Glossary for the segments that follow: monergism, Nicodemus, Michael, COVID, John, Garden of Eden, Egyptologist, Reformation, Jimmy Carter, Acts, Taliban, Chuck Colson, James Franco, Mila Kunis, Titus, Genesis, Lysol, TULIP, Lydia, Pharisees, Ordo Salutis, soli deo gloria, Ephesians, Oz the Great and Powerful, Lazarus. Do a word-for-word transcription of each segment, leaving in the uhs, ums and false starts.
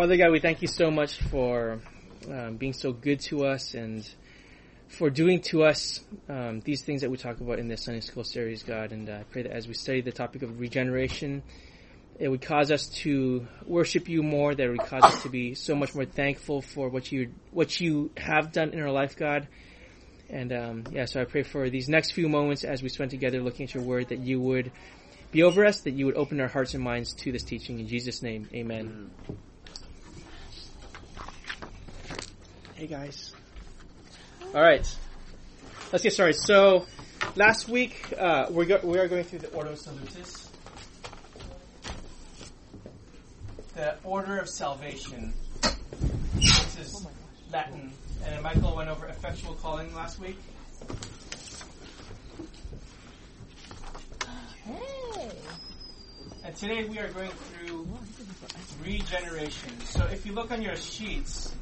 Father God, we thank you so much for um, being so good to us and for doing to us um, these things that we talk about in this Sunday School series, God. And uh, I pray that as we study the topic of regeneration, it would cause us to worship you more, that it would cause us to be so much more thankful for what you what you have done in our life, God. And um, yeah, so I pray for these next few moments as we spend together looking at your word, that you would be over us, that you would open our hearts and minds to this teaching. In Jesus' name, amen. Hey, guys. All right, let's get started. So, last week uh, we go- we are going through the Ordo Salutis, the order of salvation. This is oh Latin, and Michael went over effectual calling last week. Hey. And today we are going through regeneration. So, if you look on your sheets,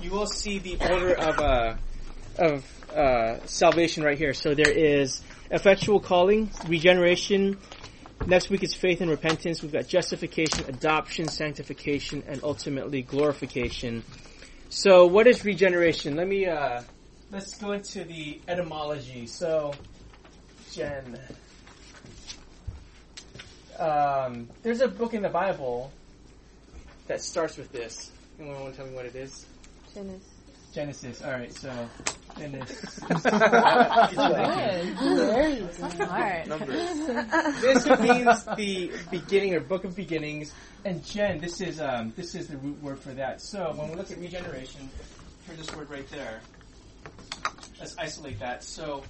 you will see the order of uh, of uh, salvation right here. So there is effectual calling, regeneration. Next week is faith and repentance. We've got justification, adoption, sanctification, and ultimately glorification. So what is regeneration? Let me uh, let's go into the etymology. So, Jen, um, there's a book in the Bible that starts with this. Anyone want to tell me what it is? Genesis. Genesis. All right, so Genesis. Very smart. Numbers. This means the beginning or book of beginnings, and gen. This is um, this is the root word for that. So when we look at regeneration, hear this word right there. Let's isolate that. So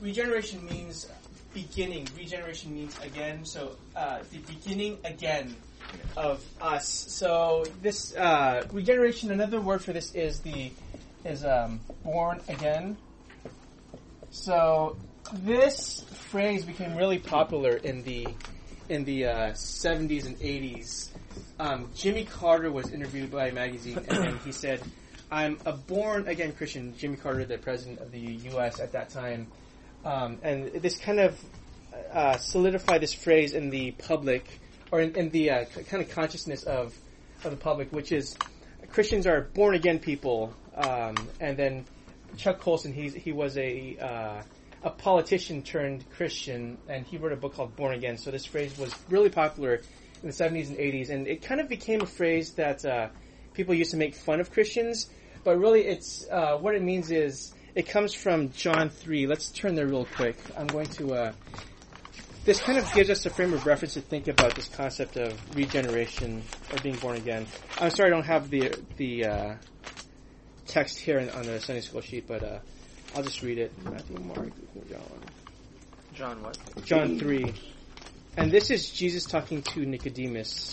regeneration means beginning. Regeneration means again. So uh, the beginning again of us. So this uh, regeneration, another word for this is the is um, born again. So this phrase became really popular in the in the uh, seventies and eighties. Um, Jimmy Carter was interviewed by a magazine, and he said, "I'm a born again Christian." Jimmy Carter, the president of the U S at that time, um, and this kind of uh, solidified this phrase in the public. Or in, in the uh, kind of consciousness of, of the public, which is Christians are born again people. Um, and then Chuck Colson, he he was a uh, a politician turned Christian, and he wrote a book called Born Again. So this phrase was really popular in the seventies and eighties, and it kind of became a phrase that uh, people used to make fun of Christians. But really, it's uh, what it means is it comes from John three. Let's turn there real quick. I'm going to. Uh, This kind of gives us a frame of reference to think about this concept of regeneration or being born again. I'm sorry I don't have the the uh, text here in, on the Sunday School sheet, but uh, I'll just read it. Matthew, Mark, John. John what? John three. And this is Jesus talking to Nicodemus.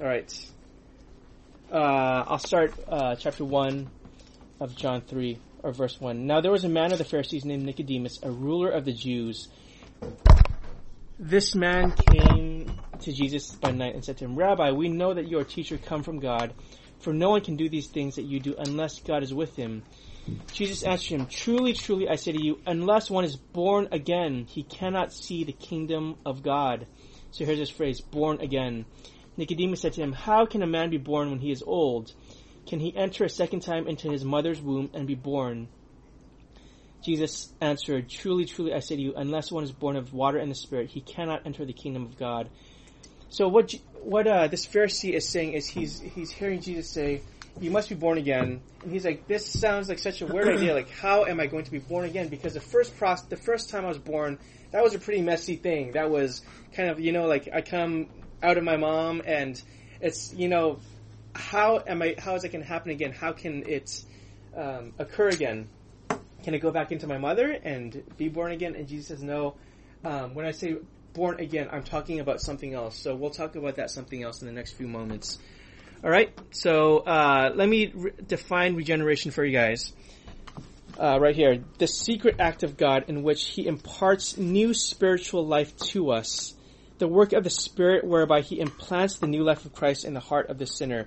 All right. Uh, I'll start uh, chapter one of John three. Or verse one. Now there was a man of the Pharisees named Nicodemus, a ruler of the Jews. This man came to Jesus by night and said to him, "Rabbi, we know that you are a teacher come from God, for no one can do these things that you do unless God is with him." Jesus answered him, "Truly, truly, I say to you, unless one is born again, he cannot see the kingdom of God." So here's this phrase, born again. Nicodemus said to him, "How can a man be born when he is old? Can he enter a second time into his mother's womb and be born?" Jesus answered, "Truly, truly, I say to you, unless one is born of water and the Spirit, he cannot enter the kingdom of God." So what what uh, this Pharisee is saying is he's he's hearing Jesus say, "You must be born again," and he's like, "This sounds like such a weird idea. Like, how am I going to be born again? Because the first proce- the first time I was born, that was a pretty messy thing. That was kind of, you know, like I come out of my mom, and it's, you know." How am I? How is it going to happen again? How can it um, occur again? Can I go back into my mother and be born again? And Jesus says, no. Um, when I say born again, I'm talking about something else. So we'll talk about that something else in the next few moments. All right. So uh, let me re- define regeneration for you guys. Uh, right here, the secret act of God in which He imparts new spiritual life to us. The work of the Spirit whereby He implants the new life of Christ in the heart of the sinner.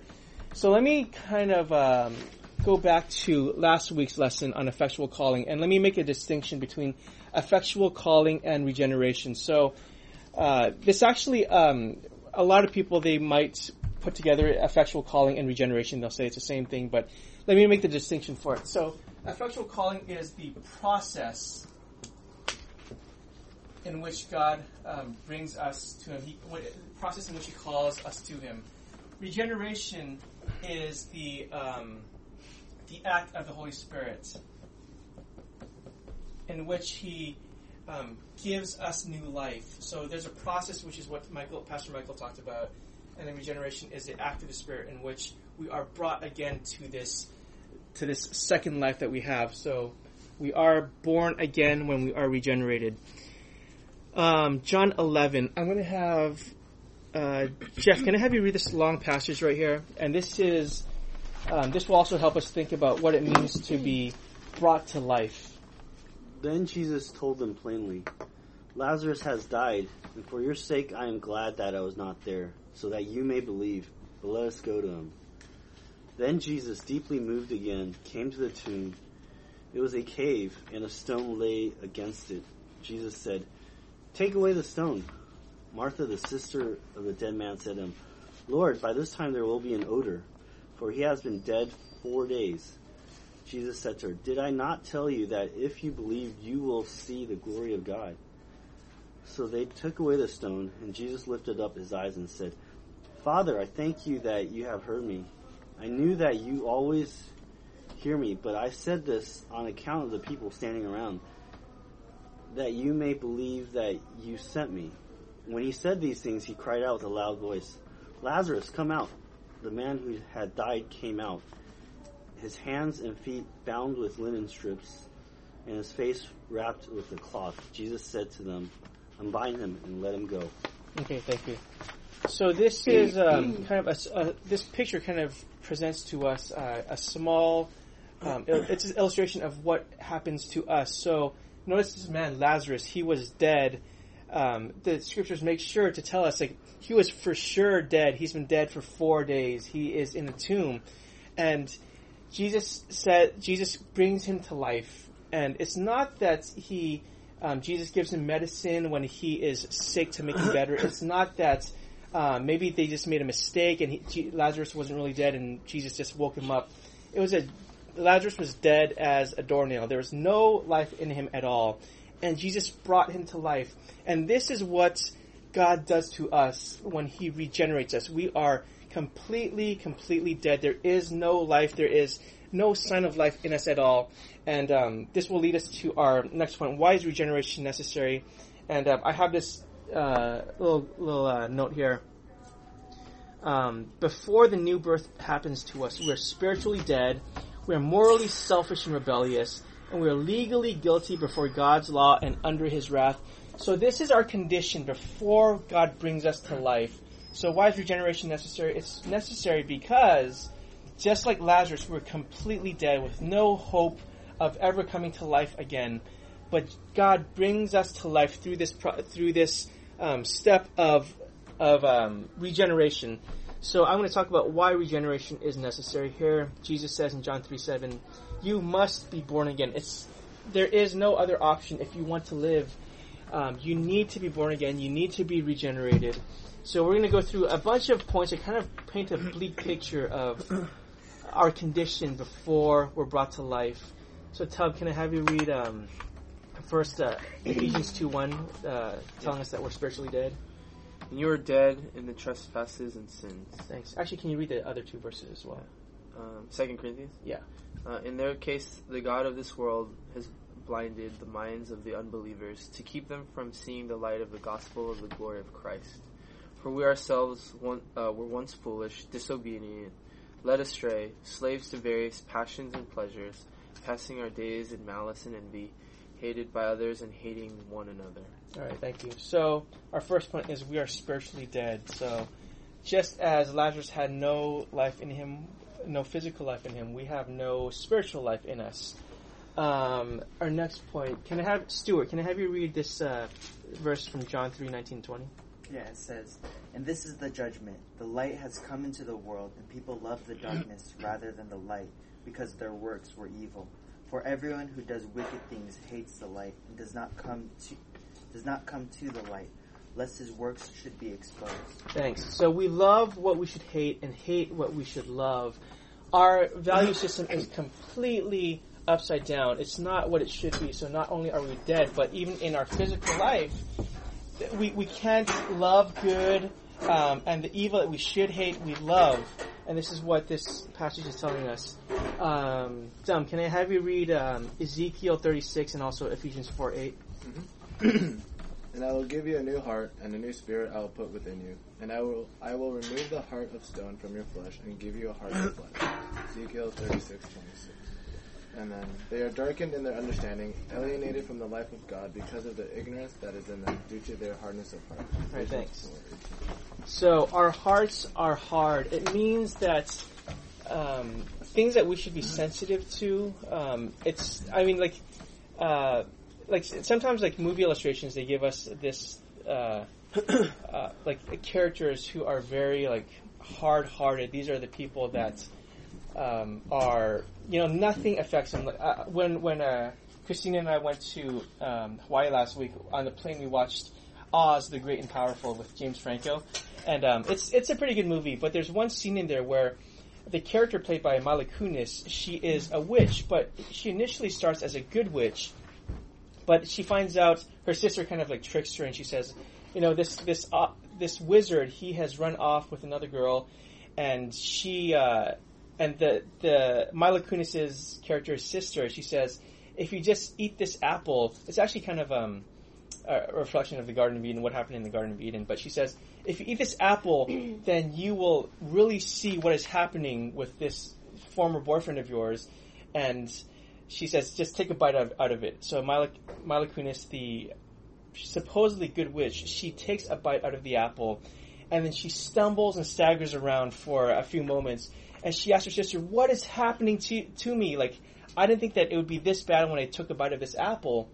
So let me kind of um, go back to last week's lesson on effectual calling, and let me make a distinction between effectual calling and regeneration. So Uh, this actually, um, a lot of people, they might put together effectual calling and regeneration. They'll say it's the same thing, but let me make the distinction for it. So effectual calling is the process in which God um, brings us to him, he, the process in which he calls us to him. Regeneration is the um, the act of the Holy Spirit in which he um, gives us new life. So there's a process, which is what Michael, Pastor Michael talked about, and then regeneration is the act of the Spirit in which we are brought again to this to this second life that we have. So we are born again when we are regenerated. Um, John eleven. I'm going to have uh, Jeff. Can I have you read this long passage right here? And this is um, this will also help us think about what it means to be brought to life. Then Jesus told them plainly, "Lazarus has died, and for your sake I am glad that I was not there, so that you may believe. But let us go to him." Then Jesus, deeply moved again, came to the tomb. It was a cave, and a stone lay against it. Jesus said, "Take away the stone." Martha, the sister of the dead man, said to him, "Lord, by this time there will be an odor, for he has been dead four days. Jesus said to her, "Did I not tell you that if you believe, you will see the glory of God?" So they took away the stone, and Jesus lifted up his eyes and said, "Father, I thank you that you have heard me. I knew that you always hear me, but I said this on account of the people standing around, that you may believe that you sent me." When he said these things, he cried out with a loud voice, "Lazarus, come out!" The man who had died came out, his hands and feet bound with linen strips, and his face wrapped with a cloth. Jesus said to them, "Unbind him and let him go." Okay, thank you. So this is um, kind of a, a, this picture kind of presents to us uh, a small, um, it's an illustration of what happens to us. So notice this man Lazarus, he was dead. Um, the scriptures make sure to tell us, like, he was for sure dead. He's been dead for four days. He is in a tomb, and Jesus said Jesus brings him to life. And it's not that he um, Jesus gives him medicine when he is sick to make him better. It's not that uh, maybe they just made a mistake and he, Lazarus wasn't really dead and Jesus just woke him up. It was a Lazarus was dead as a doornail. There was no life in him at all. And Jesus brought him to life. And this is what God does to us when he regenerates us. We are completely, completely dead. There is no life. There is no sign of life in us at all. And um, this will lead us to our next point. Why is regeneration necessary? And uh, I have this uh, little, little uh, note here. Um, before the new birth happens to us, we're spiritually dead. We are morally selfish and rebellious, and we are legally guilty before God's law and under his wrath. So this is our condition before God brings us to life. So why is regeneration necessary? It's necessary because, just like Lazarus, we're completely dead with no hope of ever coming to life again. But God brings us to life through this through this um, step of of um, regeneration. So I'm going to talk about why regeneration is necessary here. Jesus says in John three seven, "You must be born again." It's there is no other option if you want to live. Um, you need to be born again. You need to be regenerated. So we're going to go through a bunch of points that kind of paint a bleak picture of our condition before we're brought to life. So Tub, can I have you read um, first uh, Ephesians two one, uh, telling us that we're spiritually dead? "And you are dead in the trespasses and sins." Thanks. Actually, can you read the other two verses as well? Um, Second Corinthians? Yeah. Uh, "in their case, the God of this world has blinded the minds of the unbelievers to keep them from seeing the light of the gospel of the glory of Christ. For we ourselves one, uh, were once foolish, disobedient, led astray, slaves to various passions and pleasures, passing our days in malice and envy, hated by others and hating one another." All right, thank you. So our first point is we are spiritually dead. So just as Lazarus had no life in him, no physical life in him, we have no spiritual life in us. Um, our next point, can I have, Stuart, can I have you read this uh, verse from John three nineteen twenty? Yeah, it says, "And this is the judgment. The light has come into the world, and people love the darkness rather than the light, because their works were evil. For everyone who does wicked things hates the light and does not come to, does not come to the light, lest his works should be exposed. Thanks. So we love what we should hate and hate what we should love. Our value system is completely upside down. It's not what it should be. So not only are we dead, but even in our physical life, we, we can't love good um, and the evil that we should hate, we love. And this is what this passage is telling us. Um, Dom, can I have you read um, Ezekiel thirty-six and also Ephesians four eight? Mm-hmm. And I will give you a new heart, and a new spirit I will put within you. And I will I will remove the heart of stone from your flesh, and give you a heart of flesh. Ezekiel thirty-six twenty-six. And then, they are darkened in their understanding, alienated from the life of God because of the ignorance that is in them due to their hardness of heart. All right, thanks. So, our hearts are hard. It means that um, things that we should be sensitive to, um, it's, I mean, like, uh, like sometimes, like, movie illustrations, they give us this, uh, uh, like, characters who are very, like, hard-hearted. These are the people that... Um, are, you know, nothing affects them. Uh, when when uh, Christina and I went to um, Hawaii last week, on the plane we watched Oz the Great and Powerful with James Franco, and um, it's it's a pretty good movie, but there's one scene in there where the character played by Mila Kunis, she is a witch, but she initially starts as a good witch, but she finds out her sister kind of like tricks her, and she says, you know, this, this, uh, this wizard, he has run off with another girl, and she... Uh, And the, the Mila Kunis' character's sister, she says, if you just eat this apple, it's actually kind of um, a reflection of the Garden of Eden, what happened in the Garden of Eden. But she says, if you eat this apple, then you will really see what is happening with this former boyfriend of yours. And she says, just take a bite out, out of it. So Mila, Mila Kunis, the supposedly good witch, she takes a bite out of the apple, and then she stumbles and staggers around for a few moments. And she asked her sister, what is happening to to me? Like, I didn't think that it would be this bad when I took a bite of this apple.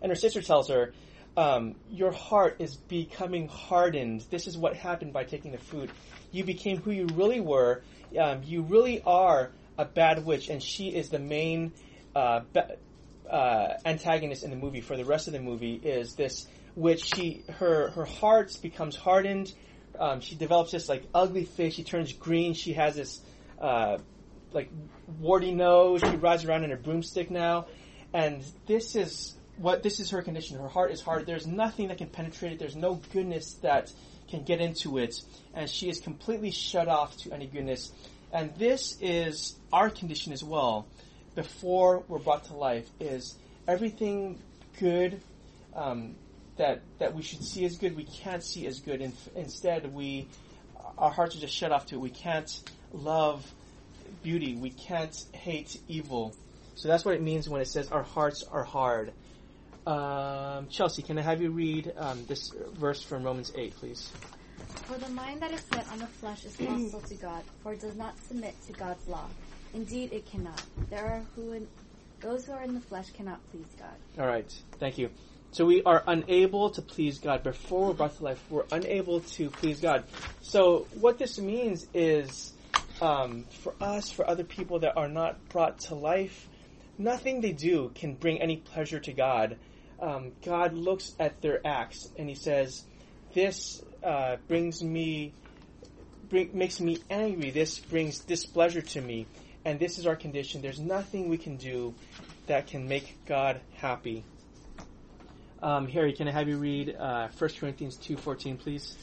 And her sister tells her, um, your heart is becoming hardened. This is what happened by taking the food. You became who you really were. Um, you really are a bad witch. And she is the main uh, ba- uh, antagonist in the movie. For the rest of the movie is this witch. She, her, her heart becomes hardened. Um, she develops this like ugly face. She turns green. She has this uh, like warty nose. She rides around in a broomstick now, and this is what this is her condition. Her heart is hard. There's nothing that can penetrate it. There's no goodness that can get into it, and she is completely shut off to any goodness. And this is our condition as well. Before we're brought to life, is everything good. Um, That, that we should see as good, we can't see as good. In, instead, we our hearts are just shut off to it. We can't love beauty. We can't hate evil. So that's what it means when it says our hearts are hard. Um, Chelsea, can I have you read um, this verse from Romans eight, please? For the mind that is set on the flesh is hostile to God, for it does not submit to God's law. Indeed, it cannot. There are who in, those who are in the flesh cannot please God. All right. Thank you. So we are unable to please God. Before we're brought to life, we're unable to please God. So what this means is, um, for us, for other people that are not brought to life, nothing they do can bring any pleasure to God. Um, God looks at their acts and He says, "This uh, brings me, bring, makes me angry. This brings displeasure to me." And this is our condition. There's nothing we can do that can make God happy. Um, Harry, can I have you read uh, First Corinthians two fourteen, please?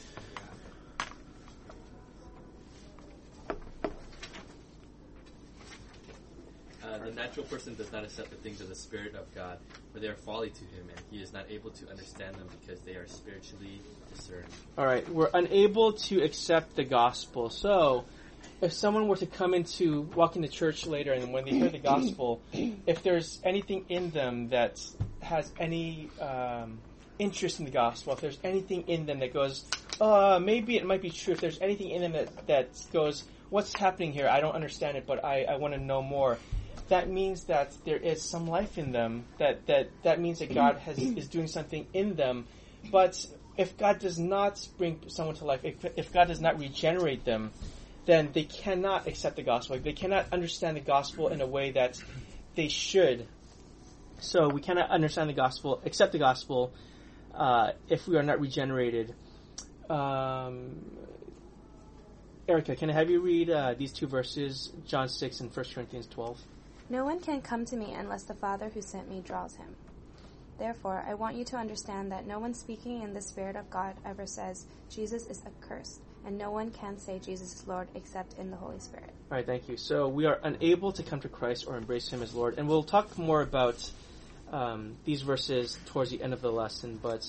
Uh, the natural person does not accept the things of the Spirit of God, for they are folly to him, and he is not able to understand them because they are spiritually discerned. All right, we're unable to accept the gospel. So, if someone were to come into, walk into church later, and when they hear the gospel, if there's anything in them that has any um, interest in the gospel, if there's anything in them that goes, uh, maybe it might be true, if there's anything in them that, that goes, what's happening here? I don't understand it, but I, I want to know more. That means that there is some life in them. That, that, that means that God has, is doing something in them. But if God does not bring someone to life, if, if God does not regenerate them, then they cannot accept the gospel. They cannot understand the gospel in a way that they should. So we cannot understand the gospel, accept the gospel, uh, if we are not regenerated. Um, Erica, can I have you read uh, these two verses, John six and First Corinthians twelve? No one can come to me unless the Father who sent me draws him. Therefore, I want you to understand that no one speaking in the Spirit of God ever says, Jesus is accursed, and no one can say Jesus is Lord except in the Holy Spirit. All right, thank you. So we are unable to come to Christ or embrace him as Lord. And we'll talk more about um, these verses towards the end of the lesson. But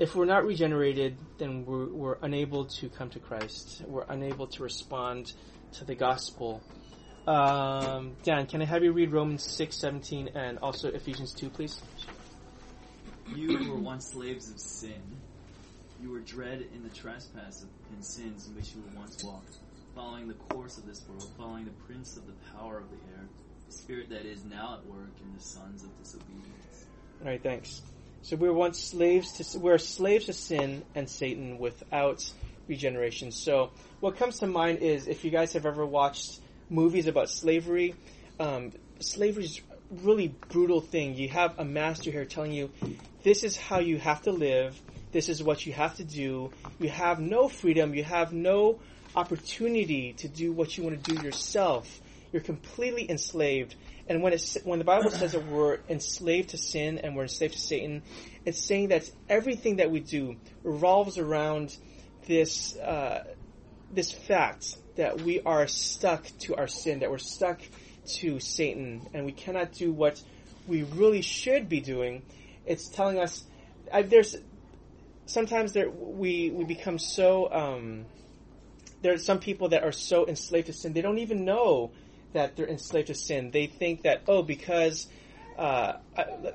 if we're not regenerated, then we're, we're unable to come to Christ. We're unable to respond to the gospel. Um, Dan, can I have you read Romans six seventeen and also Ephesians two, please? You were once slaves of sin. You were dread in the trespass and sins in which you were once walked, following the course of this world, following the prince of the power of the air, the spirit that is now at work in the sons of disobedience. All right, thanks. So we were once slaves to we we're slaves to sin and Satan without regeneration. So what comes to mind is, if you guys have ever watched movies about slavery, um, slavery's really brutal thing. You have a master here telling you, this is how you have to live, this is what you have to do. You have no freedom, you have no opportunity to do what you want to do yourself. You're completely enslaved. And when it's, when the Bible says that we're enslaved to sin and we're enslaved to Satan, it's saying that everything that we do revolves around this uh, this fact that we are stuck to our sin, that we're stuck to Satan, and we cannot do what we really should be doing. It's telling us, I, there's sometimes there we we become so um, there are some people that are so enslaved to sin they don't even know that they're enslaved to sin. They think that oh because uh,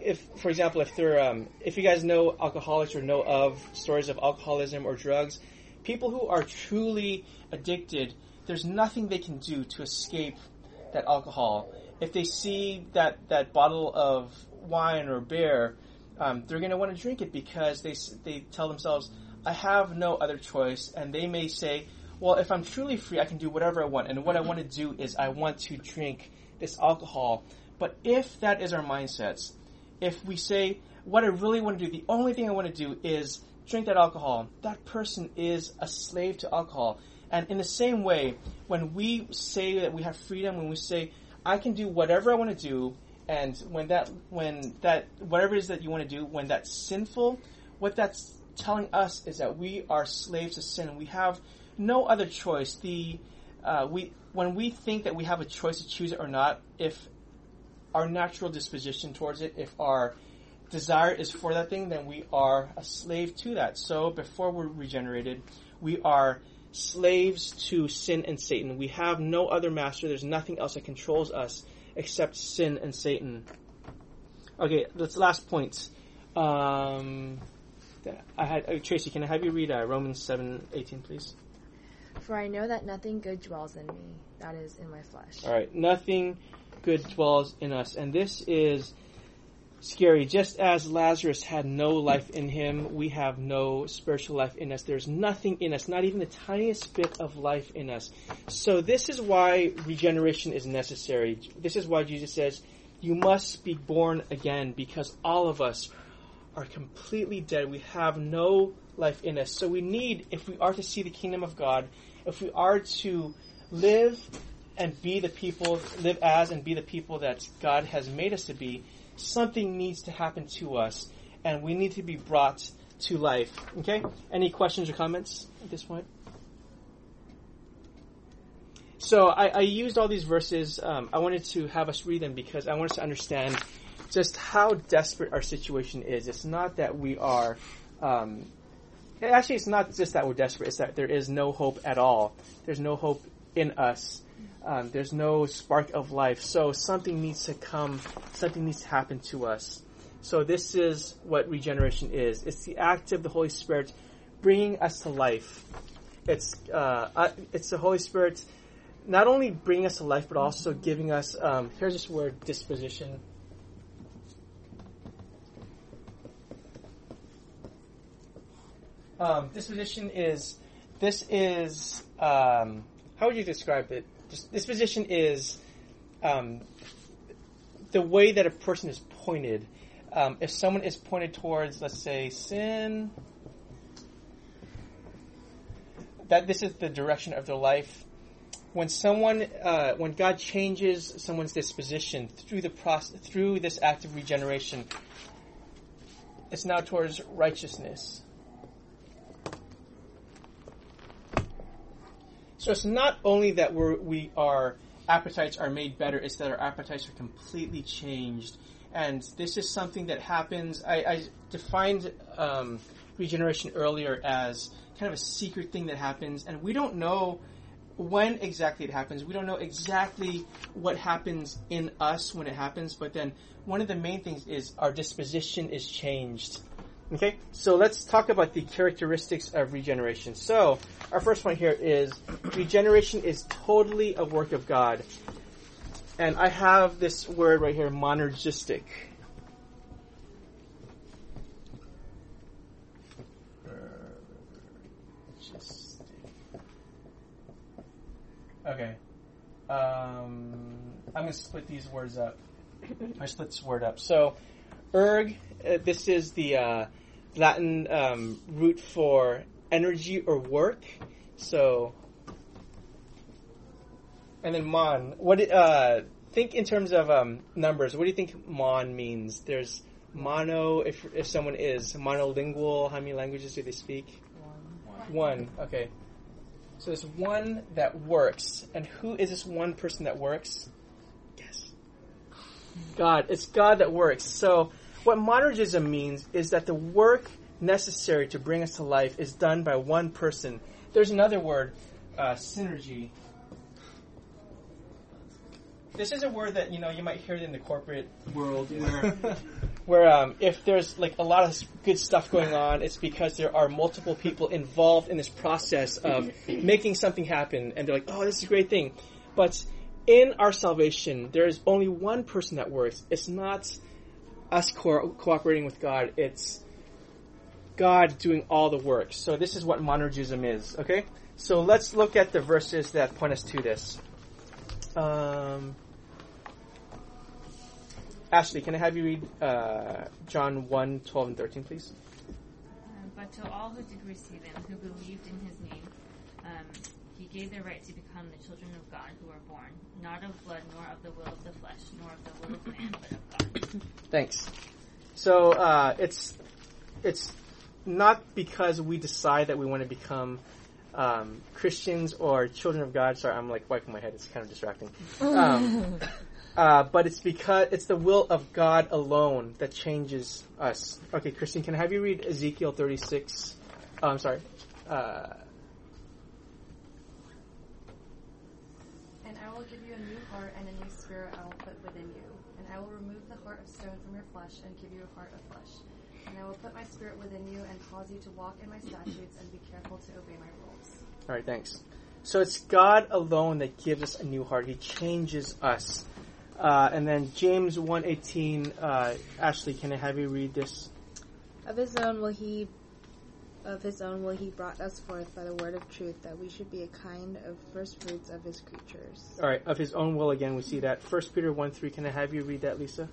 if for example if they're um, if you guys know alcoholics or know of stories of alcoholism or drugs, people who are truly addicted, there's nothing they can do to escape that alcohol. If they see that, that bottle of wine or beer, um, they're going to want to drink it because they they tell themselves, I have no other choice. And they may say, well, if I'm truly free, I can do whatever I want. And what I want to do is I want to drink this alcohol. But if that is our mindsets, if we say, what I really want to do, the only thing I want to do is drink that alcohol, that person is a slave to alcohol. And in the same way, when we say that we have freedom, when we say, I can do whatever I want to do, and when that, when that, whatever it is that you want to do, when that's sinful, what that's telling us is that we are slaves to sin. We have no other choice. The, uh, we, when we think that we have a choice to choose it or not, if our natural disposition towards it, if our desire is for that thing, then we are a slave to that. So before we're regenerated, we are slaves to sin and Satan. We have no other master. There's nothing else that controls us except sin and Satan. Okay, that's the last point. Um, I had uh, Tracy, can I have you read uh, Romans seven eighteen, please? For I know that nothing good dwells in me, that is, in my flesh. All right, nothing good dwells in us. And this is scary. Just as Lazarus had no life in him, we have no spiritual life in us. There's nothing in us, not even the tiniest bit of life in us. So this is why regeneration is necessary. This is why Jesus says, you must be born again, because all of us are completely dead. We have no life in us. So we need, if we are to see the kingdom of God, if we are to live and be the people, live as and be the people that God has made us to be, something needs to happen to us, and we need to be brought to life. Okay? Any questions or comments at this point? So I, I used all these verses. Um, I wanted to have us read them because I want us to understand just how desperate our situation is. It's not that we are... Um, actually, it's not just that we're desperate. It's that there is no hope at all. There's no hope in us. Um, there's no spark of life. So something needs to come, something needs to happen to us. So this is what regeneration is. It's the act of the Holy Spirit bringing us to life. It's uh, it's the Holy Spirit not only bringing us to life, but also giving us, um, here's this word, disposition. Um, disposition is, this is, um, how would you describe it? Disposition is um, the way that a person is pointed. um, if someone is pointed towards, let's say, sin, that this is the direction of their life. When someone, uh, when God changes someone's disposition through the process, through this act of regeneration, it's now towards righteousness. So it's not only that we're, we are appetites are made better; it's that our appetites are completely changed. And this is something that happens. I, I defined um, regeneration earlier as kind of a secret thing that happens, and we don't know when exactly it happens. We don't know exactly what happens in us when it happens, but then one of the main things is our disposition is changed. Okay, so let's talk about the characteristics of regeneration. So our first one here is regeneration is totally a work of God. And I have this word right here, monergistic. Okay, um, I'm going to split these words up. I split this word up. So, erg, uh, this is the uh, Latin um, root for energy or work. So, and then mon. What? It, uh, think in terms of um, numbers. What do you think mon means? There's mono. If if someone is monolingual, how many languages do they speak? One. One. Okay. So there's one that works. And who is this one person that works? Yes. God. It's God that works. So what monergism means is that the work necessary to bring us to life is done by one person. There's another word, uh, synergy. This is a word that, you know, you might hear it in the corporate world where where um, if there's like a lot of good stuff going on, it's because there are multiple people involved in this process of making something happen, and they're like, oh, this is a great thing. But in our salvation, there is only one person that works. It's not us co- cooperating with God. It's God doing all the work. So this is what monergism is, okay? So let's look at the verses that point us to this. Um, Ashley, can I have you read uh, John one, twelve, and thirteen, please? Um, but to all who did receive him, who believed in his name, um, he gave the right to become the children of God who were born, not of blood, nor of the will of the flesh, nor of the will of man, but of God. Thanks. So uh, it's it's not because we decide that we want to become Um, Christians or children of God. Sorry, I'm like wiping my head. It's kind of distracting. Um, uh, but it's because it's the will of God alone that changes us. Okay, Christine, can I have you read Ezekiel thirty-six? Oh, I'm sorry. Uh, and I will give you a new heart and a new spirit I will put within you. And I will remove the heart of stone from your flesh and give you a heart of flesh. And I will put my spirit within you and cause you to walk in my statutes and be careful to obey my rules. All right, thanks. So it's God alone that gives us a new heart. He changes us. Uh, and then James one eighteen, uh, Ashley, can I have you read this? Of his own will he, of his own will he brought us forth by the word of truth, that we should be a kind of first fruits of his creatures. All right, of his own will again, we see that. First Peter one three, can I have you read that, Lisa?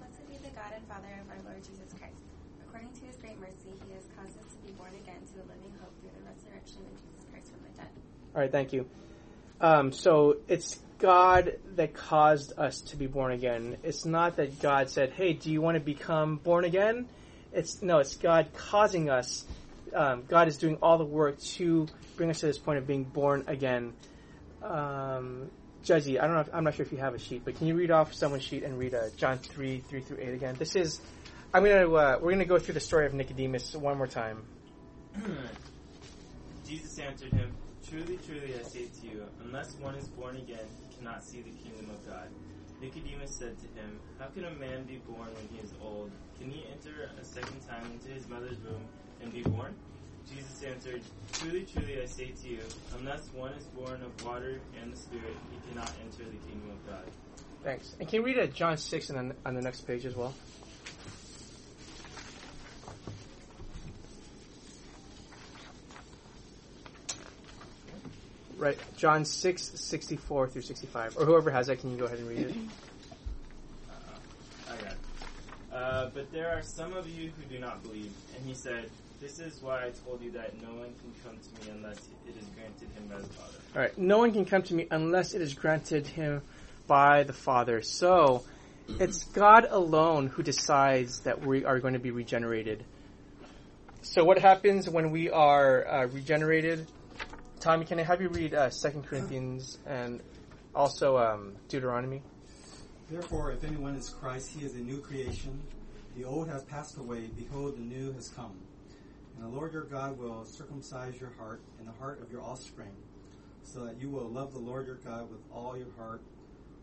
Blessed be the God and Father of our Lord Jesus Christ. According to his great mercy, he has caused us to be born again to a living hope through the resurrection of Jesus Christ from the dead. All right, thank you. Um, so it's God that caused us to be born again. It's not that God said, hey, do you want to become born again? It's no, it's God causing us. Um, God is doing all the work to bring us to this point of being born again. Um, Jesse, I don't know if, I'm not sure if you have a sheet, but can you read off someone's sheet and read uh, John three, three through eight again? This is... I'm gonna. Uh, we're gonna go through the story of Nicodemus one more time. Jesus answered him, "Truly, truly, I say to you, unless one is born again, he cannot see the kingdom of God." Nicodemus said to him, "How can a man be born when he is old? Can he enter a second time into his mother's womb and be born?" Jesus answered, "Truly, truly, I say to you, unless one is born of water and the Spirit, he cannot enter the kingdom of God." Thanks. And can you read it, John six and on the next page as well? Right, John six, sixty-four through sixty-five. Or whoever has that, can you go ahead and read it? Uh, I got it. Uh, but there are some of you who do not believe. And he said, this is why I told you that no one can come to me unless it is granted him by the Father. All right, no one can come to me unless it is granted him by the Father. So it's God alone who decides that we are going to be regenerated. So what happens when we are uh, regenerated? Tommy, can I have you read uh, Second Corinthians and also um, Deuteronomy? Therefore, if anyone is Christ, he is a new creation. The old has passed away. Behold, the new has come. And the Lord your God will circumcise your heart and the heart of your offspring, so that you will love the Lord your God with all your heart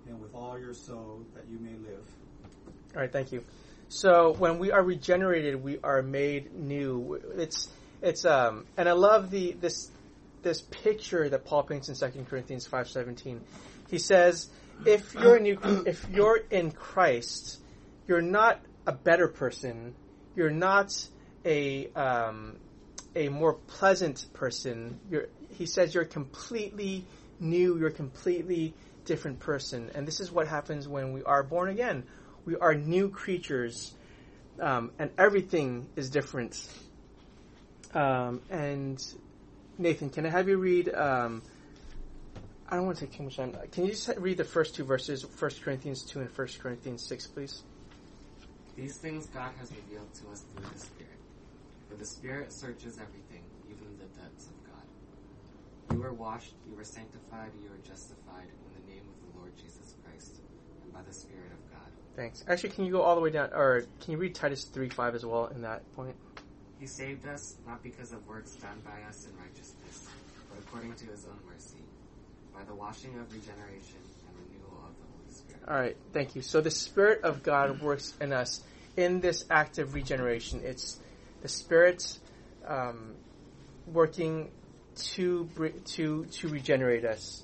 and with all your soul, that you may live. All right, thank you. So when we are regenerated, we are made new. It's it's um, and I love the this this picture that Paul paints in Second Corinthians five seventeen. He says, if you're new, if you're in Christ, you're not a better person. You're not a um, a more pleasant person. You're, he says you're completely new. You're completely different person. And this is what happens when we are born again. We are new creatures, um, and everything is different. Um, and Nathan, can I have you read? Um, I don't want to take too much time. Can you just read the first two verses, First Corinthians two and First Corinthians six, please? These things God has revealed to us through the Spirit. For the Spirit searches everything, even the depths of God. You were washed, you were sanctified, you were justified in the name of the Lord Jesus Christ and by the Spirit of God. Thanks. Actually, can you go all the way down, or can you read Titus three five as well in that point? He saved us, not because of works done by us in righteousness, but according to his own mercy, by the washing of regeneration and renewal of the Holy Spirit. All right, thank you. So the Spirit of God works in us in this act of regeneration. It's the Spirit um, working to to to regenerate us.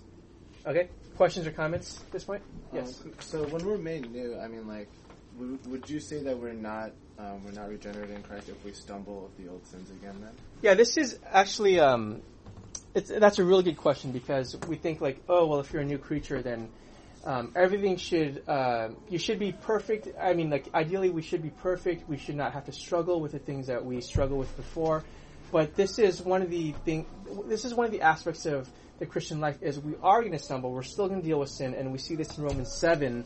Okay, questions or comments at this point? Yes. Um, so when we're made new, I mean, like, w- would you say that we're not um, we're not regenerated in Christ if we stumble with the old sins again? Then yeah, this is actually. Um, It's, that's a really good question, because we think like, oh, well, if you're a new creature, then um, everything should, uh, you should be perfect. I mean, like, ideally we should be perfect. We should not have to struggle with the things that we struggled with before. But this is one of the thing, this is one of the aspects of the Christian life, is we are going to stumble. We're still going to deal with sin. And we see this in Romans seven,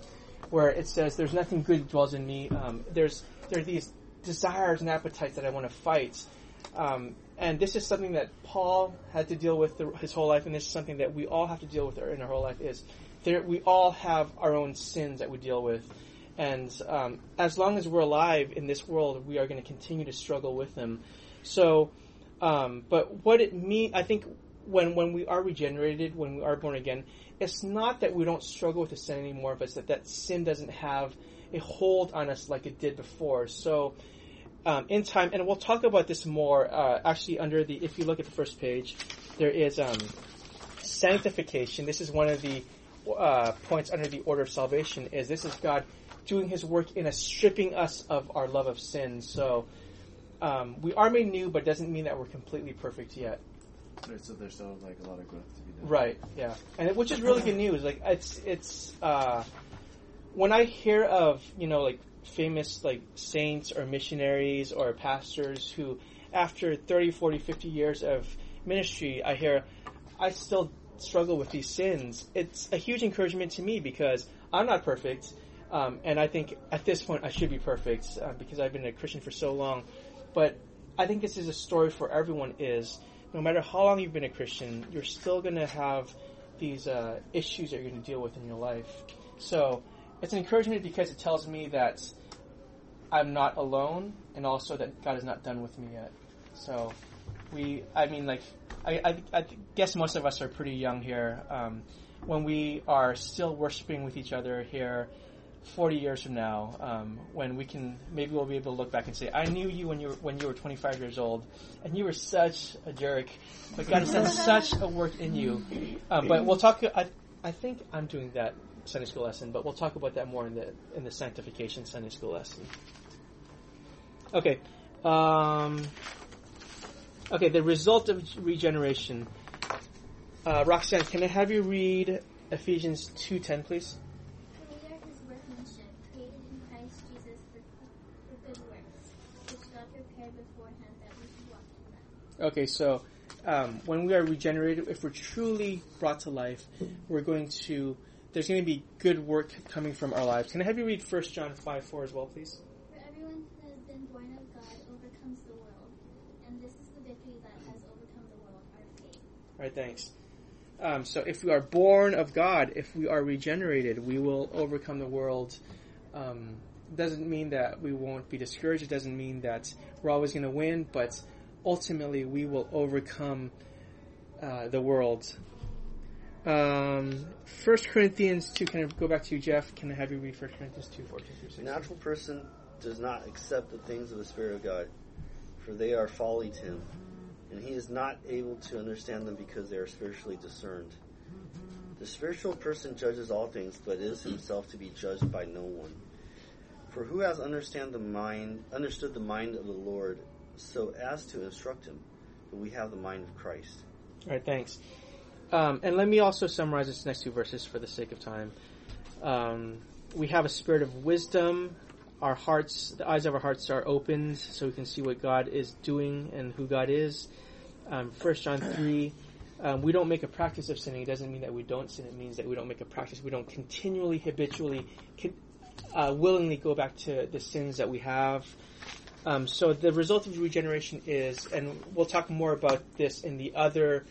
where it says, there's nothing good that dwells in me. Um, there's, there are these desires and appetites that I want to fight. Um, and this is something that Paul had to deal with the, his whole life, and this is something that we all have to deal with in our whole life, is there, we all have our own sins that we deal with. And um, as long as we're alive in this world, we are going to continue to struggle with them. So, um, but what it means, I think, when, when we are regenerated, when we are born again, it's not that we don't struggle with the sin anymore, but it's that that sin doesn't have a hold on us like it did before. So... Um, in time, and we'll talk about this more, uh, actually under the, if you look at the first page, there is um, sanctification. This is one of the uh, points under the order of salvation, is this is God doing his work in us, stripping us of our love of sin. So um, we are made new, but doesn't mean that we're completely perfect yet. Right, so there's still like a lot of growth to be done. Right, yeah. And it, which is really good news. Like it's, it's uh, when I hear of, you know, like, famous like saints or missionaries or pastors who after thirty, forty, fifty years of ministry, I hear I still struggle with these sins. It's a huge encouragement to me, because I'm not perfect, um, and I think at this point I should be perfect, uh, because I've been a Christian for so long. But I think this is a story for everyone, is no matter how long you've been a Christian, you're still going to have these uh, issues that you're going to deal with in your life. So it's an encouragement, because it tells me that I'm not alone, and also that God is not done with me yet. So we, I mean, like, I, I, I guess most of us are pretty young here. Um, when we are still worshiping with each other here forty years from now, um, when we can, maybe we'll be able to look back and say, I knew you when you were, when you were twenty-five years old, and you were such a jerk, but God has done such a work in you. Um, but we'll talk, I, I think I'm doing that Sunday school lesson, but we'll talk about that more in the in the sanctification Sunday school lesson. Okay, um, okay. The result of regeneration. Uh, Roxanne, can I have you read Ephesians two ten, please? For we are His workmanship, created in Christ Jesus for, for good Okay, so um, when we are regenerated, if we're truly brought to life, we're going to, there's going to be good work coming from our lives. Can I have you read First John five four as well, please? For everyone who has been born of God overcomes the world, and this is the victory that has overcome the world, our faith. All right, thanks. Um, so if we are born of God, if we are regenerated, we will overcome the world. Um, doesn't mean that we won't be discouraged. It doesn't mean that we're always going to win, but ultimately we will overcome uh, the world. Um, First Corinthians two, can I go back to you, Jeff? Can I have you read First Corinthians two, fourteen through sixteen? The natural person does not accept the things of the Spirit of God, for they are folly to him. And he is not able to understand them because they are spiritually discerned. The spiritual person judges all things, but is himself to be judged by no one. For who has understand the mind, understood the mind of the Lord so as to instruct him? But we have the mind of Christ. All right, thanks. Um, and let me also summarize this next two verses for the sake of time. Um, we have a spirit of wisdom. Our hearts, the eyes of our hearts are opened so we can see what God is doing and who God is. Um, First John three, um, we don't make a practice of sinning. It doesn't mean that we don't sin. It means that we don't make a practice. We don't continually, habitually, uh, willingly go back to the sins that we have. Um, so the result of regeneration is, and we'll talk more about this in the other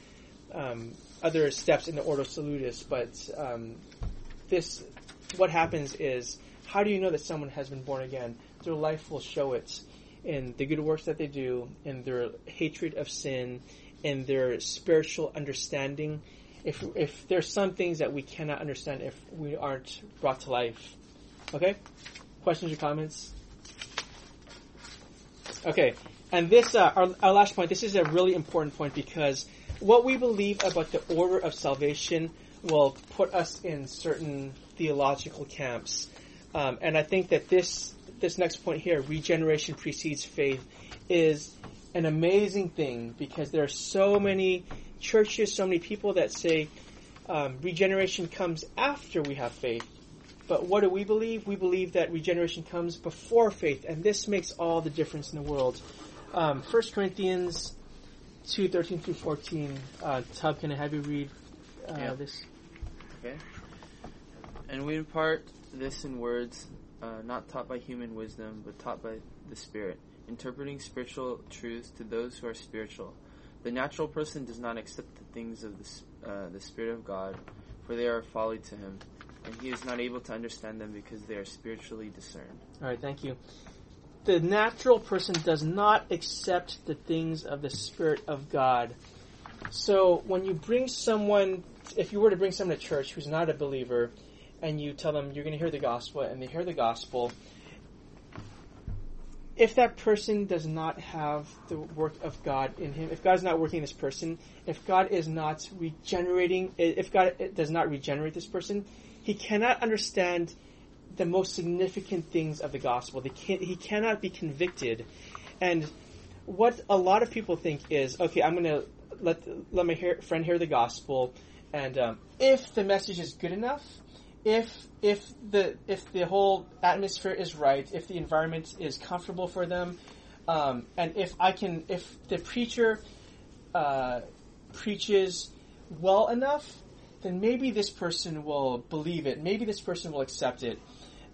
um, other steps in the Ordo Salutis, but um, this, what happens is, how do you know that someone has been born again? Their life will show it in the good works that they do, in their hatred of sin, in their spiritual understanding. If if there's some things that we cannot understand if we aren't brought to life. Okay? Questions or comments? Okay. And this, uh, our, our last point, this is a really important point because what we believe about the order of salvation will put us in certain theological camps. Um, and I think that this this next point here, regeneration precedes faith, is an amazing thing because there are so many churches, so many people that say um, regeneration comes after we have faith. But what do we believe? We believe that regeneration comes before faith, and this makes all the difference in the world. Um, First Corinthians two, thirteen through fourteen. Uh, Tub, can I have you read uh, yeah. this? Okay. And we impart this in words uh, not taught by human wisdom, but taught by the Spirit, interpreting spiritual truths to those who are spiritual. The natural person does not accept the things of the, uh, the Spirit of God, for they are folly to him, and he is not able to understand them because they are spiritually discerned. All right, thank you. The natural person does not accept the things of the Spirit of God. So when you bring someone, if you were to bring someone to church who's not a believer, and you tell them you're going to hear the gospel, and they hear the gospel, if that person does not have the work of God in him, if God's not working in this person, if God is not regenerating, if God does not regenerate this person, he cannot understand the most significant things of the gospel. They can't, he cannot be convicted. And what a lot of people think is, okay, I'm going to let let my hear, friend hear the gospel, and um, if the message is good enough, If if the if the whole atmosphere is right, if the environment is comfortable for them, um, and if I can, if the preacher uh, preaches well enough, then maybe this person will believe it. Maybe this person will accept it.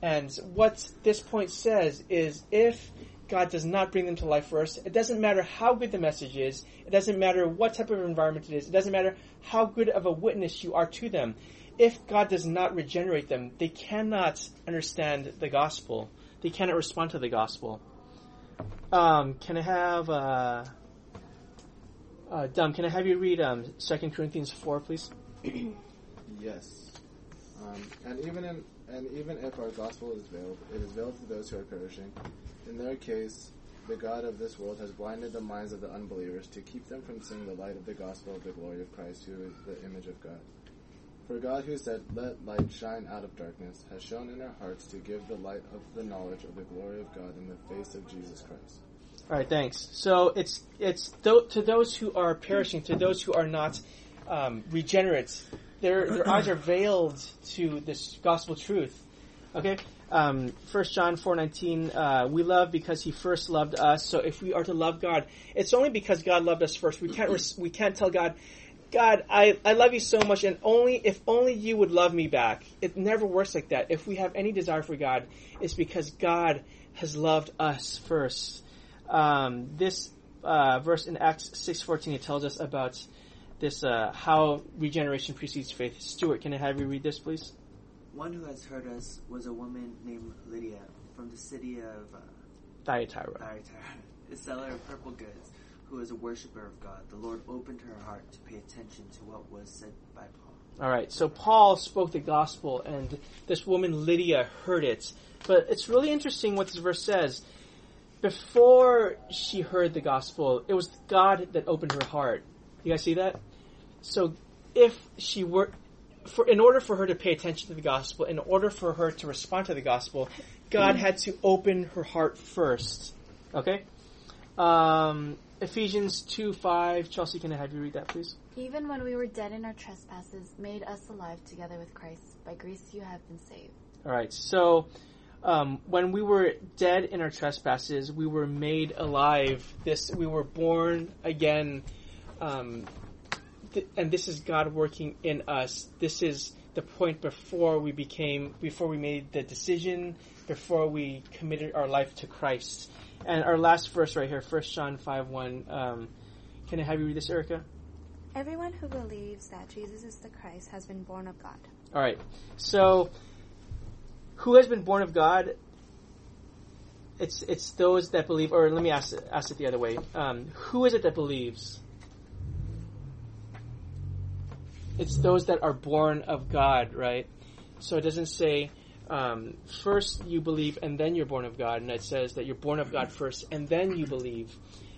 And what this point says is, if God does not bring them to life first, it doesn't matter how good the message is. It doesn't matter what type of environment it is. It doesn't matter how good of a witness you are to them. If God does not regenerate them, they cannot understand the gospel. They cannot respond to the gospel. Um, can I have, uh, uh, Dom, can I have you read um, Second Corinthians four, please? Yes. Um, and even in, and even if our gospel is veiled, it is veiled to those who are perishing. In their case, the God of this world has blinded the minds of the unbelievers to keep them from seeing the light of the gospel of the glory of Christ, who is the image of God. For God, who said, "Let light shine out of darkness," has shone in our hearts to give the light of the knowledge of the glory of God in the face of Jesus Christ. All right, thanks. So it's it's th- to those who are perishing, to those who are not um, regenerate, their their eyes are veiled to this gospel truth. Okay, um, First John four nineteen, uh, we love because he first loved us. So if we are to love God, it's only because God loved us first. We can't, res- we can't tell God, God, I, I love you so much, and only if only you would love me back. It never works like that. If we have any desire for God, it's because God has loved us first. Um, this uh, verse in Acts six fourteen, it tells us about this, uh, how regeneration precedes faith. Stuart, can I have you read this, please? One who has heard us was a woman named Lydia from the city of uh, Thyatira. Thyatira, a seller of purple goods, who was a worshiper of God. The Lord opened her heart to pay attention to what was said by Paul. All right, so Paul spoke the gospel, and this woman Lydia heard it. But it's really interesting what this verse says. Before she heard the gospel, it was God that opened her heart. You guys see that? So if she were, for, in order for her to pay attention to the gospel, in order for her to respond to the gospel, God mm. had to open her heart first. Okay? Um, Ephesians two five. Chelsea, can I have you read that, please? Even when we were dead in our trespasses, made us alive together with Christ. By grace you have been saved. All right, so... Um, when we were dead in our trespasses, we were made alive. This, we were born again, um, th- and this is God working in us. This is the point before we became, before we made the decision, before we committed our life to Christ. And our last verse right here, First John five one. Um, can I have you read this, Erica? Everyone who believes that Jesus is the Christ has been born of God. All right, so. Who has been born of God? It's it's those that believe, or let me ask it, ask it the other way. Um, who is it that believes? It's those that are born of God, right? So it doesn't say um, first you believe and then you're born of God. And it says that you're born of God first and then you believe.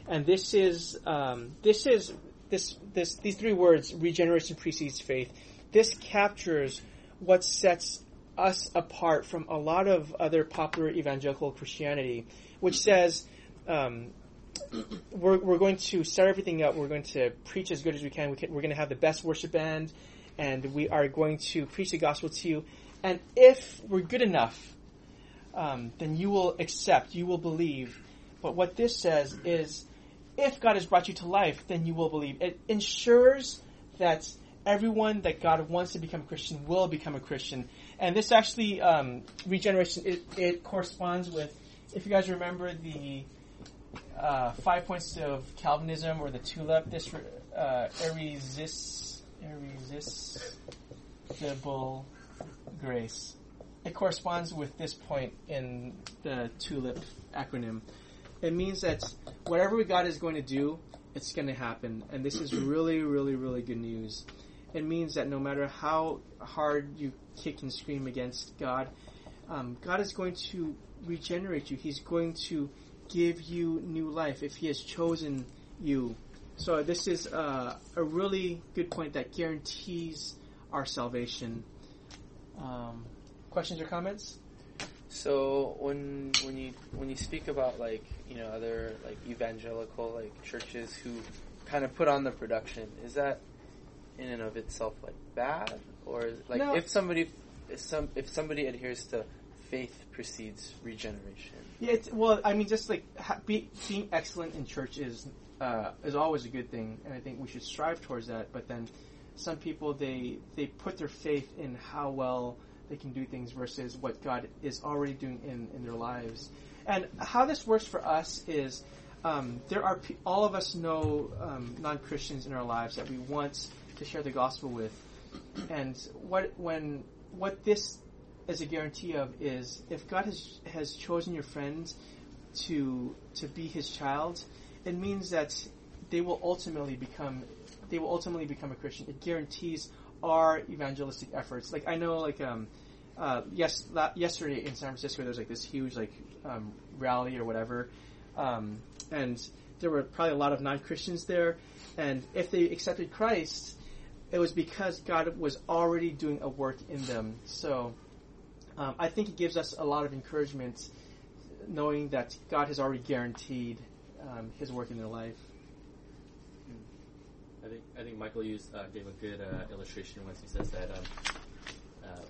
And this is um, this is this this these three words: regeneration precedes faith. This captures what sets us apart from a lot of other popular evangelical Christianity, which says um, we're, we're going to set everything up. We're going to preach as good as we can. We can we're going to have the best worship band, and we are going to preach the gospel to you. And if we're good enough, um, then you will accept, you will believe. But what this says is, if God has brought you to life, then you will believe. It ensures that everyone that God wants to become a Christian will become a Christian. And this actually, um, regeneration, it, it corresponds with, if you guys remember the uh, five points of Calvinism or the TULIP, this uh, irresist, irresistible grace. It corresponds with this point in the TULIP acronym. It means that whatever God is going to do, it's going to happen. And this is really, really, really good news. It means that no matter how hard you kick and scream against God, um, God is going to regenerate you. He's going to give you new life if He has chosen you. So this is uh, a really good point that guarantees our salvation. Um, questions or comments? So when when you when you speak about, like, you know, other like evangelical like churches who kind of put on the production, is that in and of itself, like, bad? Or, like, no. if somebody if, some, if somebody adheres to faith precedes regeneration? Yeah, it's, well, I mean, just, like, ha- be, being excellent in church is, uh, is always a good thing, and I think we should strive towards that, but then some people, they, they put their faith in how well they can do things versus what God is already doing in, in their lives. And how this works for us is, um, there are, pe- all of us know um, non-Christians in our lives that we want to share the gospel with, and what when what this is a guarantee of is if God has has chosen your friend to to be His child, it means that they will ultimately become they will ultimately become a Christian. It guarantees our evangelistic efforts. Like I know, like um, uh, yes, la- yesterday in San Francisco there was like this huge like um, rally or whatever, um, and there were probably a lot of non-Christians there, and if they accepted Christ, it was because God was already doing a work in them. So um, I think it gives us a lot of encouragement knowing that God has already guaranteed um, His work in their life. I think I think Michael used uh, gave a good uh, illustration once. He says that um, uh,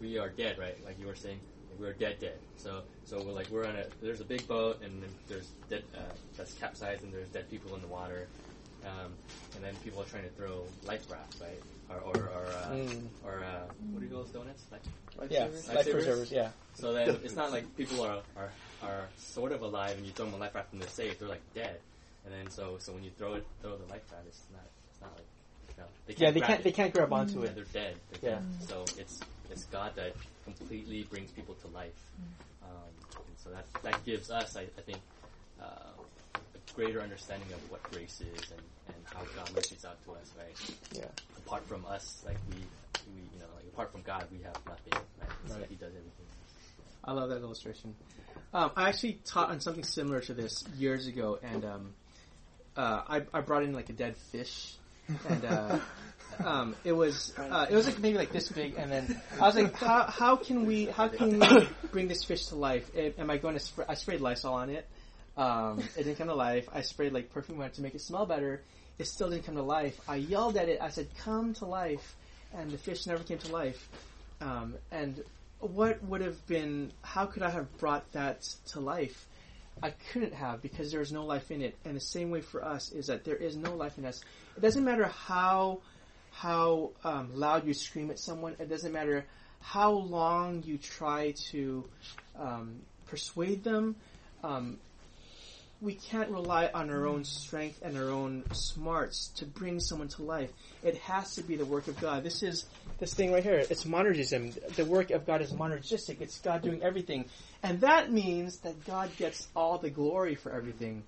we are dead, right? Like you were saying, we were dead, dead. So, so we're like, we're on a, there's a big boat, and then there's dead, uh, that's capsized, and there's dead people in the water. Um, and then people are trying to throw life rafts, right? Or, or, or, uh, mm. or uh, what do you call those donuts? Like, life yeah, savers? life, life savers? preservers, yeah. So then it's not like people are, are are sort of alive, and you throw them a life raft and they're safe. They're like dead. And then so so when you throw it, throw the life raft, it's not it's not like no, they can't yeah they can't it. they can't grab onto mm. it. Yeah, they're dead. They're yeah. Dead. So it's it's God that completely brings people to life. Mm. Um, and so that that gives us, I, I think. Uh, greater understanding of what grace is and, and how God reaches out to us, right? Yeah. Apart from us, like we, we you know, like apart from God, we have nothing. Right? So right. He does everything. I love that illustration. Um, I actually taught on something similar to this years ago, and um, uh, I, I brought in like a dead fish, and uh, um, it was uh, it was like maybe like this big, and then I was like, how how can we how can we bring this fish to life? Am I going to spray? I sprayed Lysol on it. Um, it didn't come to life. I sprayed like perfume on it to make it smell better. It still didn't come to life. I yelled at it. I said, "Come to life!" And the fish never came to life. Um, and what would have been? How could I have brought that to life? I couldn't have, because there is no life in it. And the same way for us is that there is no life in us. It doesn't matter how how um, loud you scream at someone. It doesn't matter how long you try to um, persuade them. Um, We can't rely on our own strength and our own smarts to bring someone to life. It has to be the work of God. This is this thing right here. It's monergism. The work of God is monergistic. It's God doing everything. And that means that God gets all the glory for everything,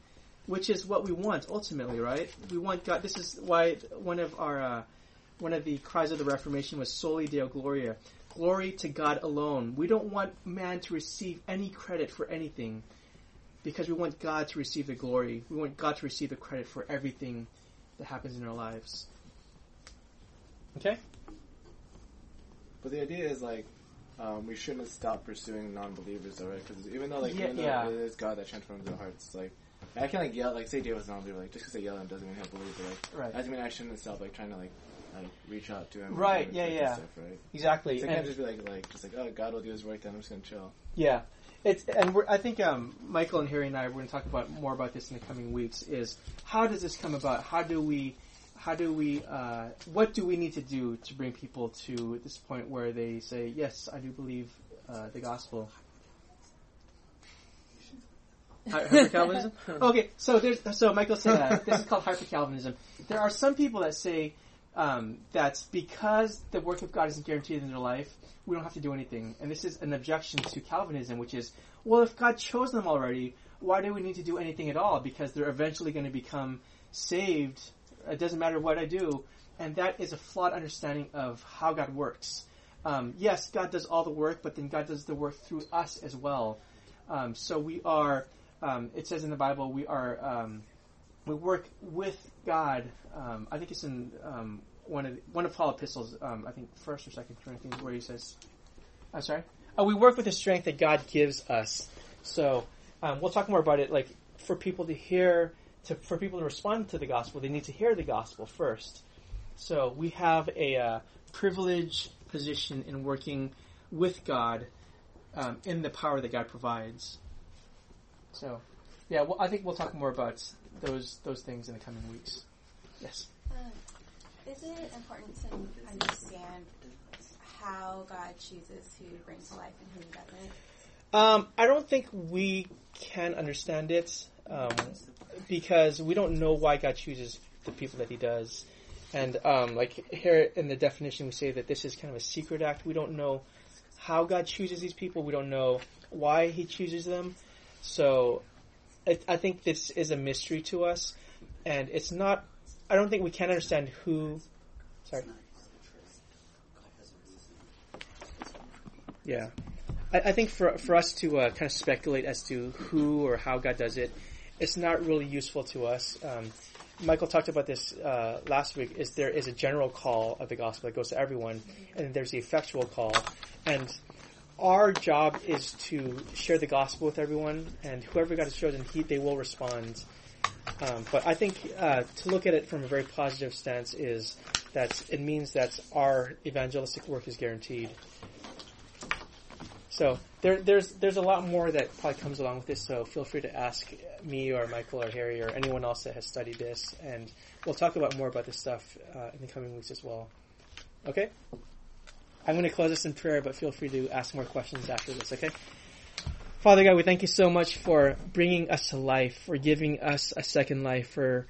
which is what we want ultimately, right? We want God. This is why one of our uh, one of the cries of the Reformation was soli deo gloria. Glory to God alone. We don't want man to receive any credit for anything, because we want God to receive the glory. We want God to receive the credit for everything that happens in our lives. Okay? But the idea is, like, um, we shouldn't stop pursuing non-believers, though, right? Because even though, like, yeah, even though yeah. it is God that transforms their hearts, like, I can, like, yell, like, say Dave was a non-believer, like, just because I yell at him doesn't mean he'll believe, but, like, right. that doesn't mean I shouldn't stop, like, trying to, like, like, reach out to him. Right, yeah, yeah. Stuff, right? Exactly. So it can't just be, like, like, just like, oh, God will do his work, then I'm just going to chill. Yeah. It's, and we're, I think um, Michael and Harry and I are going to talk about more about this in the coming weeks. Is how does this come about? How do we, how do we, uh, what do we need to do to bring people to this point where they say, "Yes, I do believe uh, the gospel." Hyper Calvinism. Okay, so there's so Michael said that this is called hyper Calvinism. There are some people that say um, that because the work of God isn't guaranteed in their life, we don't have to do anything. And this is an objection to Calvinism, which is, well, if God chose them already, why do we need to do anything at all? Because they're eventually going to become saved. It doesn't matter what I do. And that is a flawed understanding of how God works. Um, yes, God does all the work, but then God does the work through us as well. Um, so we are, um, it says in the Bible, we are, um, we work with God. Um, I think it's in... Um, One of the, one of Paul's epistles, um, I think First or Second Corinthians, where he says, "I'm sorry, oh, we work with the strength that God gives us." So um, we'll talk more about it. Like for people to hear, to for people to respond to the gospel, they need to hear the gospel first. So we have a uh, privileged position in working with God um, in the power that God provides. So, yeah, well, I think we'll talk more about those those things in the coming weeks. Yes. Uh. Is it important to understand how God chooses who he brings to life and who he doesn't? Um, I don't think we can understand it um, because we don't know why God chooses the people that he does. And um, like here in the definition, we say that this is kind of a secret act. We don't know how God chooses these people. We don't know why he chooses them. So I, I think this is a mystery to us, and it's not... I don't think we can understand who... Sorry. Yeah. I, I think for for us to uh, kind of speculate as to who or how God does it, it's not really useful to us. Um, Michael talked about this uh, last week, is there is a general call of the gospel that goes to everyone, and there's the effectual call. And our job is to share the gospel with everyone, and whoever God has chosen, he, they will respond. Um, but I think uh, to look at it from a very positive stance is that it means that our evangelistic work is guaranteed. So there, there's there's a lot more that probably comes along with this, so feel free to ask me or Michael or Harry or anyone else that has studied this, and we'll talk about more about this stuff uh, in the coming weeks as well. Okay? I'm going to close this in prayer, but feel free to ask more questions after this, okay? Father God, we thank you so much for bringing us to life, for giving us a second life, for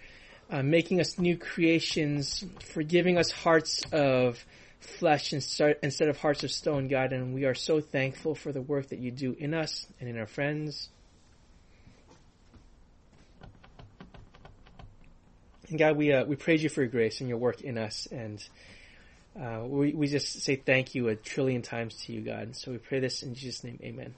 uh, making us new creations, for giving us hearts of flesh instead of hearts of stone, God. And we are so thankful for the work that you do in us and in our friends. And God, we uh, we praise you for your grace and your work in us. And uh, we, we just say thank you a trillion times to you, God. So we pray this in Jesus' name. Amen.